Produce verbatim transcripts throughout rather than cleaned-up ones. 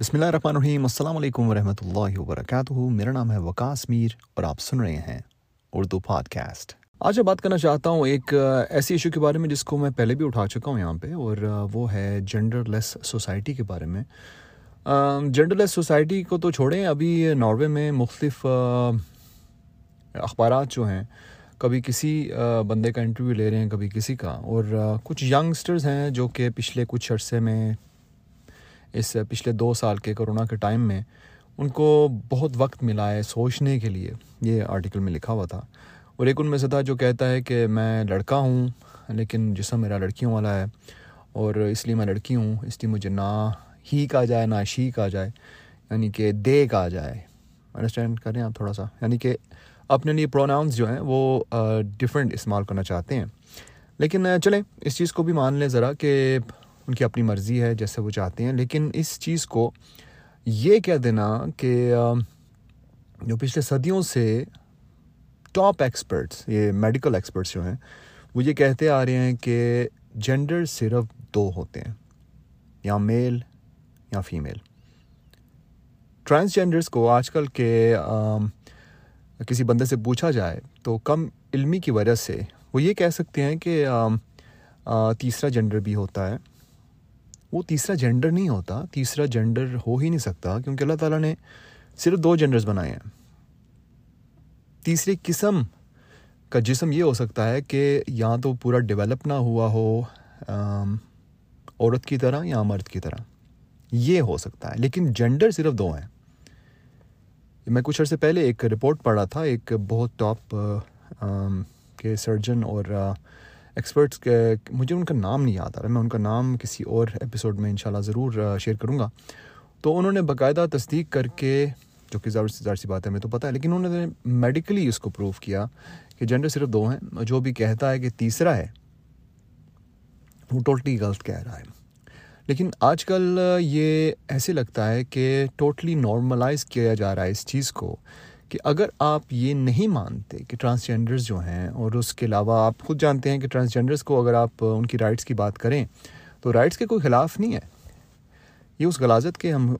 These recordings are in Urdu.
بسم اللہ الرحمن الرحیم، السلام علیکم ورحمۃ اللہ وبرکاتہ۔ میرا نام ہے وقاص میر اور آپ سن رہے ہیں اردو پوڈ کاسٹ۔ آج میں بات کرنا چاہتا ہوں ایک ایسی ایشو کے بارے میں جس کو میں پہلے بھی اٹھا چکا ہوں یہاں پہ، اور وہ ہے جینڈر لیس سوسائٹی کے بارے میں۔ جینڈر لیس سوسائٹی کو تو چھوڑیں، ابھی ناروے میں مختلف اخبارات جو ہیں، کبھی کسی بندے کا انٹرویو لے رہے ہیں، کبھی کسی کا، اور کچھ ینگسٹرز ہیں جو کہ پچھلے کچھ عرصے میں، اس پچھلے دو سال کے کرونا کے ٹائم میں، ان کو بہت وقت ملا ہے سوچنے کے لیے۔ یہ آرٹیکل میں لکھا ہوا تھا، اور ایک ان میں سے تھا جو کہتا ہے کہ میں لڑکا ہوں لیکن جسم میرا لڑکیوں والا ہے، اور اس لیے میں لڑکی ہوں، اس لیے مجھے نہ ہی کہا جائے نہ شی کہا جائے، یعنی کہ دے کہا جائے۔ انڈرسٹینڈ کریں آپ تھوڑا سا، یعنی کہ اپنے لیے پروناؤنس جو ہیں وہ ڈیفرنٹ استعمال کرنا چاہتے ہیں۔ لیکن چلیں اس چیز کو بھی مان لیں ذرا کہ ان کی اپنی مرضی ہے جیسے وہ چاہتے ہیں، لیکن اس چیز کو یہ کہہ دینا کہ جو پچھلے صدیوں سے ٹاپ ایکسپرٹس، یہ میڈیکل ایکسپرٹس جو ہیں، وہ یہ کہتے آ رہے ہیں کہ جینڈر صرف دو ہوتے ہیں، یا میل یا فیمیل۔ ٹرانس جینڈرز کو آج کل کے کسی بندے سے پوچھا جائے تو کم علمی کی وجہ سے وہ یہ کہہ سکتے ہیں کہ تیسرا جینڈر بھی ہوتا ہے۔ وہ تیسرا جینڈر نہیں ہوتا، تیسرا جینڈر ہو ہی نہیں سکتا، کیونکہ اللہ تعالیٰ نے صرف دو جینڈرز بنائے ہیں۔ تیسری قسم کا جسم یہ ہو سکتا ہے کہ یا تو پورا ڈیولپ نہ ہوا ہو عورت کی طرح یا مرد کی طرح، یہ ہو سکتا ہے، لیکن جینڈر صرف دو ہیں۔ میں کچھ عرصے پہلے ایک رپورٹ پڑھا تھا، ایک بہت ٹاپ کے سرجن اور ایکسپرٹس کے، مجھے ان کا نام نہیں یاد آ رہا، میں ان کا نام کسی اور ایپیسوڈ میں انشاءاللہ ضرور شیئر کروں گا۔ تو انہوں نے باقاعدہ تصدیق کر کے، جو کہ ظاہر سی ظاہر سی بات ہے میں تو پتہ ہے، لیکن انہوں نے میڈیکلی اس کو پروف کیا کہ جینڈر صرف دو ہیں۔ جو بھی کہتا ہے کہ تیسرا ہے وہ ٹوٹلی غلط کہہ رہا ہے۔ لیکن آج کل یہ ایسے لگتا ہے کہ ٹوٹلی نارملائز کیا جا رہا ہے اس چیز کو، کہ اگر آپ یہ نہیں مانتے کہ ٹرانسجینڈرز جو ہیں، اور اس کے علاوہ آپ خود جانتے ہیں کہ ٹرانسجینڈرز کو اگر آپ ان کی رائٹس کی بات کریں تو رائٹس کے کوئی خلاف نہیں ہے، یہ اس غلاظت کے ہم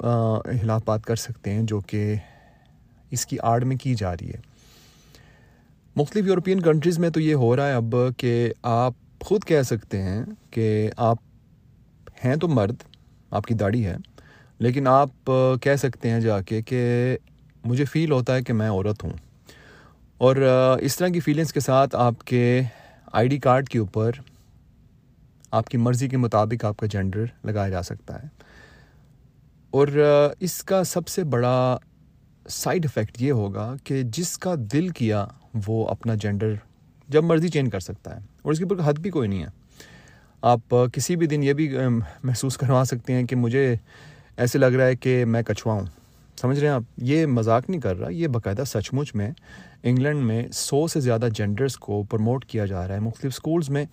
خلاف بات کر سکتے ہیں جو کہ اس کی آڑ میں کی جا رہی ہے۔ مختلف یورپین کنٹریز میں تو یہ ہو رہا ہے اب کہ آپ خود کہہ سکتے ہیں کہ آپ ہیں تو مرد، آپ کی داڑھی ہے، لیکن آپ کہہ سکتے ہیں جا کے کہ مجھے فیل ہوتا ہے کہ میں عورت ہوں، اور اس طرح کی فیلنگس کے ساتھ آپ کے آئی ڈی کارڈ کے اوپر آپ کی مرضی کے مطابق آپ کا جینڈر لگایا جا سکتا ہے۔ اور اس کا سب سے بڑا سائیڈ افیکٹ یہ ہوگا کہ جس کا دل کیا وہ اپنا جینڈر جب مرضی چینج کر سکتا ہے، اور اس کے اوپر حد بھی کوئی نہیں ہے۔ آپ کسی بھی دن یہ بھی محسوس کروا سکتے ہیں کہ مجھے ایسے لگ رہا ہے کہ میں کچھوا ہوں، سمجھ رہے ہیں آپ؟ یہ مذاق نہیں کر رہا، یہ باقاعدہ سچ مچ میں انگلینڈ میں سو سے زیادہ جینڈرز کو پروموٹ کیا جا رہا ہے مختلف سکولز میں،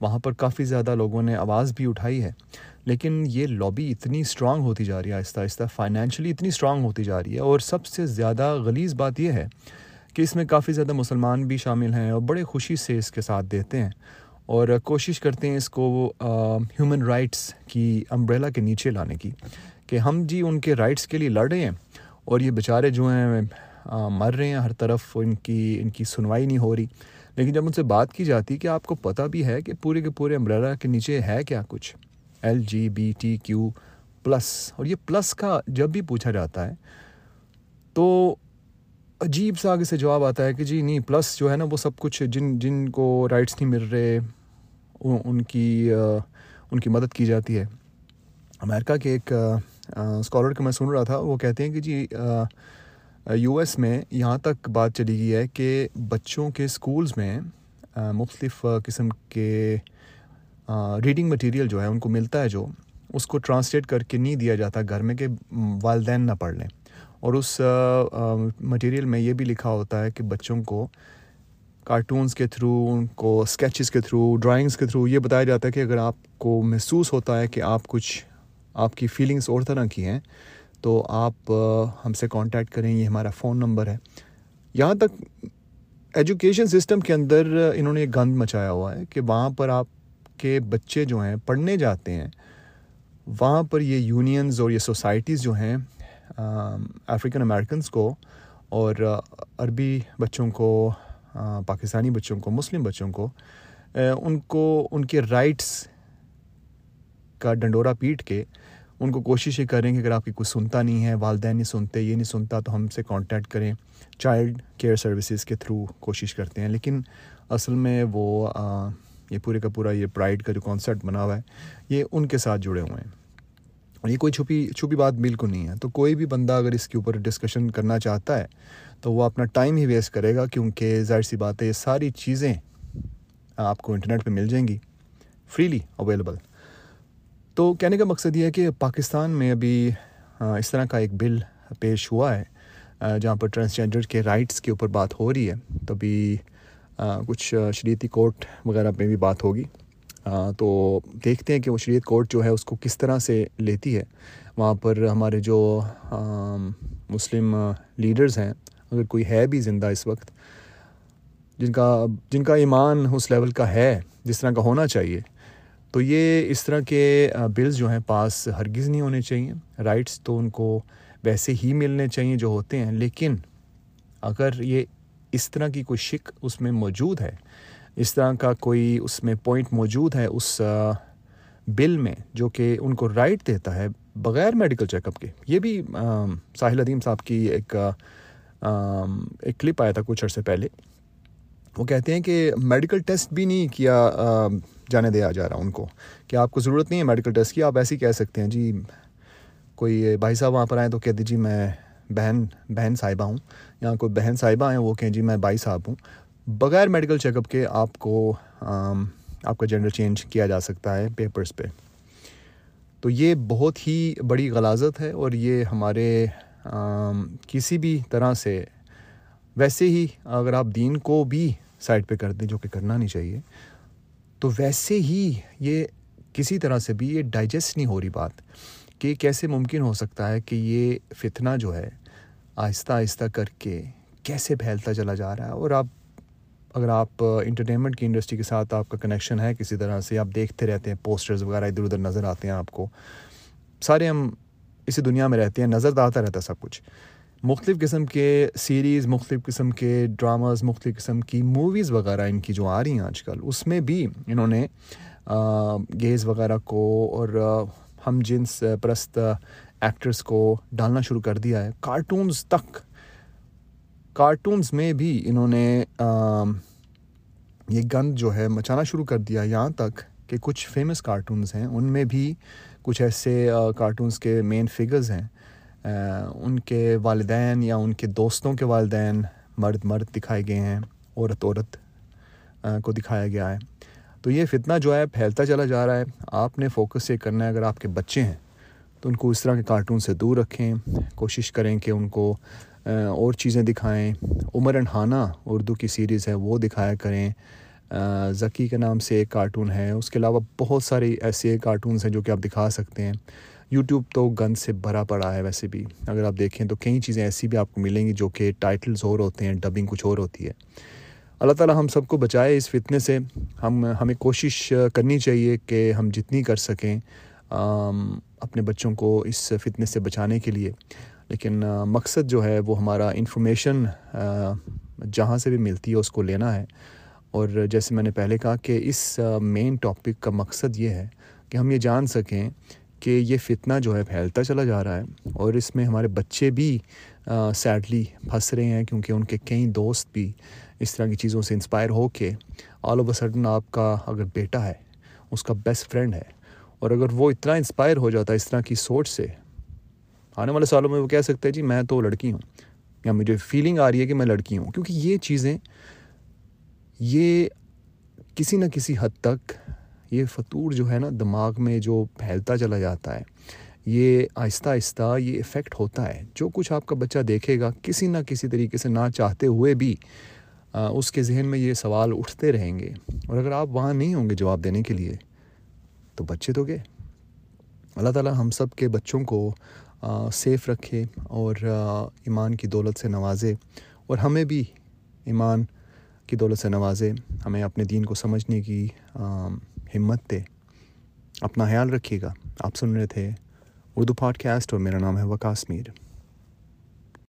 وہاں پر کافی زیادہ لوگوں نے آواز بھی اٹھائی ہے، لیکن یہ لابی اتنی اسٹرانگ ہوتی جا رہی ہے آہستہ آہستہ، فائنینشلی اتنی اسٹرانگ ہوتی جا رہی ہے۔ اور سب سے زیادہ غلیظ بات یہ ہے کہ اس میں کافی زیادہ مسلمان بھی شامل ہیں، اور بڑے خوشی سے اس کے ساتھ دیتے ہیں اور کوشش کرتے ہیں اس کو ہیومن رائٹس کی امبریلا کے نیچے لانے کی، کہ ہم جی ان کے رائٹس کے لیے لڑ رہے ہیں، اور یہ بیچارے جو ہیں مر رہے ہیں ہر طرف، ان کی ان کی سنوائی نہیں ہو رہی۔ لیکن جب ان سے بات کی جاتی کہ آپ کو پتہ بھی ہے کہ پورے کے پورے امبریلا کے نیچے ہے کیا کچھ، L G B T Q plus, اور یہ پلس کا جب بھی پوچھا جاتا ہے تو عجیب سا آگے سے جواب آتا ہے کہ جی نہیں، پلس جو ہے نا وہ سب کچھ، جن جن کو رائٹس نہیں مل رہے ان کی ان کی مدد کی جاتی ہے۔ امریکہ کے ایک اسکالر کے میں سن رہا تھا، وہ کہتے ہیں کہ جی یو ایس میں یہاں تک بات چلی گئی ہے کہ بچوں کے سکولز میں مختلف قسم کے ریڈنگ مٹیریل جو ہے ان کو ملتا ہے، جو اس کو ٹرانسلیٹ کر کے نہیں دیا جاتا گھر میں کہ والدین نہ پڑھ لیں، اور اس مٹیریل میں یہ بھی لکھا ہوتا ہے کہ بچوں کو کارٹونز کے تھرو، ان کو اسکیچز کے تھرو، ڈرائنگز کے تھرو یہ بتایا جاتا ہے کہ اگر آپ کو محسوس ہوتا ہے کہ آپ کچھ، آپ کی فیلنگز اور طرح کی ہیں تو آپ ہم سے کانٹیکٹ کریں، یہ ہمارا فون نمبر ہے۔ یہاں تک ایجوکیشن سسٹم کے اندر انہوں نے ایک گند مچایا ہوا ہے کہ وہاں پر آپ کے بچے جو ہیں پڑھنے جاتے ہیں وہاں پر یہ یونینز اور یہ سوسائٹیز جو ہیں افریقن امریکنز کو اور عربی بچوں کو, پاکستانی بچوں کو, مسلم بچوں کو, ان کو ان کے رائٹس کا ڈنڈورا پیٹ کے ان کو کوشش یہ کریں کہ اگر آپ کی کوئی سنتا نہیں ہے, والدین نہیں سنتے, یہ نہیں سنتا, تو ہم سے کانٹیکٹ کریں. چائلڈ کیئر سروسز کے تھرو کوشش کرتے ہیں, لیکن اصل میں وہ آ, یہ پورے کا پورا یہ پرائیڈ کا جو کانسیپٹ بنا ہوا ہے یہ ان کے ساتھ جڑے ہوئے ہیں, اور یہ کوئی چھپی چھپی بات بالکل نہیں ہے. تو کوئی بھی بندہ اگر اس کے اوپر ڈسکشن کرنا چاہتا ہے تو وہ اپنا ٹائم ہی ویسٹ کرے گا, کیونکہ ظاہر سی بات ہے یہ ساری چیزیں آپ کو انٹرنیٹ پہ مل جائیں گی, فریلی اویلیبل. تو کہنے کا مقصد یہ ہے کہ پاکستان میں ابھی اس طرح کا ایک بل پیش ہوا ہے جہاں پر ٹرانسجینڈر کے رائٹس کے اوپر بات ہو رہی ہے, تو ابھی کچھ شریعتی کورٹ وغیرہ میں بھی بات ہوگی, تو دیکھتے ہیں کہ وہ شریعت کورٹ جو ہے اس کو کس طرح سے لیتی ہے. وہاں پر ہمارے جو مسلم لیڈرز ہیں, اگر کوئی ہے بھی زندہ اس وقت جن کا جن کا ایمان اس لیول کا ہے جس طرح کا ہونا چاہیے, تو یہ اس طرح کے بلز جو ہیں پاس ہرگز نہیں ہونے چاہیے. رائٹس تو ان کو ویسے ہی ملنے چاہیے جو ہوتے ہیں, لیکن اگر یہ اس طرح کی کوئی شک اس میں موجود ہے, اس طرح کا کوئی اس میں پوائنٹ موجود ہے اس بل میں جو کہ ان کو رائٹ دیتا ہے بغیر میڈیکل چیک اپ کے. یہ بھی ساحل عدیم صاحب کی ایک ایک کلپ آیا تھا کچھ عرصے پہلے, وہ کہتے ہیں کہ میڈیکل ٹیسٹ بھی نہیں کیا جانے دیا جا رہا ان کو, کہ آپ کو ضرورت نہیں ہے میڈیکل ٹیسٹ کی, آپ ایسے ہی کہہ سکتے ہیں. جی کوئی بھائی صاحب وہاں پر آئیں تو کہتے جی میں بہن بہن صاحبہ ہوں, یا کوئی بہن صاحبہ ہیں وہ کہیں جی میں بھائی صاحب ہوں, بغیر میڈیکل چیک اپ کے آپ کو آم, آپ کا جینڈر چینج کیا جا سکتا ہے پیپرز پہ. تو یہ بہت ہی بڑی غلاظت ہے, اور یہ ہمارے آم, کسی بھی طرح سے, ویسے ہی اگر آپ دین کو بھی سائڈ پہ کر دیں جو کہ کرنا نہیں چاہیے, تو ویسے ہی یہ کسی طرح سے بھی یہ ڈائجسٹ نہیں ہو رہی بات, کہ کیسے ممکن ہو سکتا ہے کہ یہ فتنہ جو ہے آہستہ آہستہ کر کے کیسے پھیلتا چلا جا رہا ہے. اور آپ اگر آپ انٹرٹینمنٹ کی انڈسٹری کے ساتھ آپ کا کنیکشن ہے کسی طرح سے, آپ دیکھتے رہتے ہیں پوسٹرز وغیرہ ادھر ادھر نظر آتے ہیں آپ کو, سارے ہم اسی دنیا میں رہتے ہیں, نظر تو آتا رہتا ہے سب کچھ, مختلف قسم کے سیریز, مختلف قسم کے ڈراماز, مختلف قسم کی موویز وغیرہ ان کی جو آ رہی ہیں آج کل, اس میں بھی انہوں نے گیز وغیرہ کو اور ہم جنس پرست ایکٹرز کو ڈالنا شروع کر دیا ہے. کارٹونز تک, کارٹونز میں بھی انہوں نے یہ گند جو ہے مچانا شروع کر دیا, یہاں تک کہ کچھ فیمس کارٹونز ہیں ان میں بھی کچھ ایسے کارٹونز کے مین فگرز ہیں, ان کے والدین یا ان کے دوستوں کے والدین مرد مرد دکھائے گئے ہیں, عورت عورت کو دکھایا گیا ہے. تو یہ فتنہ جو ہے پھیلتا چلا جا رہا ہے. آپ نے فوکس یہ کرنا ہے, اگر آپ کے بچے ہیں تو ان کو اس طرح کے کارٹون سے دور رکھیں, کوشش کریں کہ ان کو اور چیزیں دکھائیں. عمر انہانہ اردو کی سیریز ہے وہ دکھایا کریں, زکی کے نام سے ایک کارٹون ہے, اس کے علاوہ بہت سارے ایسے کارٹونز ہیں جو کہ آپ دکھا سکتے ہیں. یوٹیوب تو گند سے بھرا پڑا ہے, ویسے بھی اگر آپ دیکھیں تو کئی چیزیں ایسی بھی آپ کو ملیں گی جو کہ ٹائٹلز اور ہوتے ہیں, ڈبنگ کچھ اور ہوتی ہے. اللہ تعالیٰ ہم سب کو بچائے اس فتنے سے. ہم ہمیں کوشش کرنی چاہیے کہ ہم جتنی کر سکیں آم, اپنے بچوں کو اس فتنے سے بچانے کے لیے, لیکن آ, مقصد جو ہے وہ ہمارا انفارمیشن آ, جہاں سے بھی ملتی ہے اس کو لینا ہے. اور جیسے میں نے پہلے کہا کہ اس مین ٹاپک کا مقصد یہ ہے کہ ہم یہ جان سکیں کہ یہ فتنہ جو ہے پھیلتا چلا جا رہا ہے, اور اس میں ہمارے بچے بھی سیڈلی پھنس رہے ہیں, کیونکہ ان کے کئی دوست بھی اس طرح کی چیزوں سے انسپائر ہو کے آل اوور سڈن آپ کا اگر بیٹا ہے اس کا بیسٹ فرینڈ ہے, اور اگر وہ اتنا انسپائر ہو جاتا ہے اس طرح کی سوچ سے, آنے والے سالوں میں وہ کہہ سکتے ہیں جی میں تو لڑکی ہوں, یا مجھے فیلنگ آ رہی ہے کہ میں لڑکی ہوں, کیونکہ یہ چیزیں یہ کسی نہ کسی حد تک یہ فطور جو ہے نا دماغ میں جو پھیلتا چلا جاتا ہے, یہ آہستہ آہستہ یہ افیکٹ ہوتا ہے. جو کچھ آپ کا بچہ دیکھے گا کسی نہ کسی طریقے سے نہ چاہتے ہوئے بھی آ, اس کے ذہن میں یہ سوال اٹھتے رہیں گے, اور اگر آپ وہاں نہیں ہوں گے جواب دینے کے لیے تو بچے تو گئے. اللہ تعالیٰ ہم سب کے بچوں کو آ, سیف رکھے اور آ, ایمان کی دولت سے نوازے, اور ہمیں بھی ایمان کی دولت سے نوازے, ہمیں اپنے دین کو سمجھنے کی آ, ہمت دے. اپنا خیال رکھیے گا. آپ سن رہے تھے اردو پوڈ کاسٹ اور میرا نام ہے وقاص میر.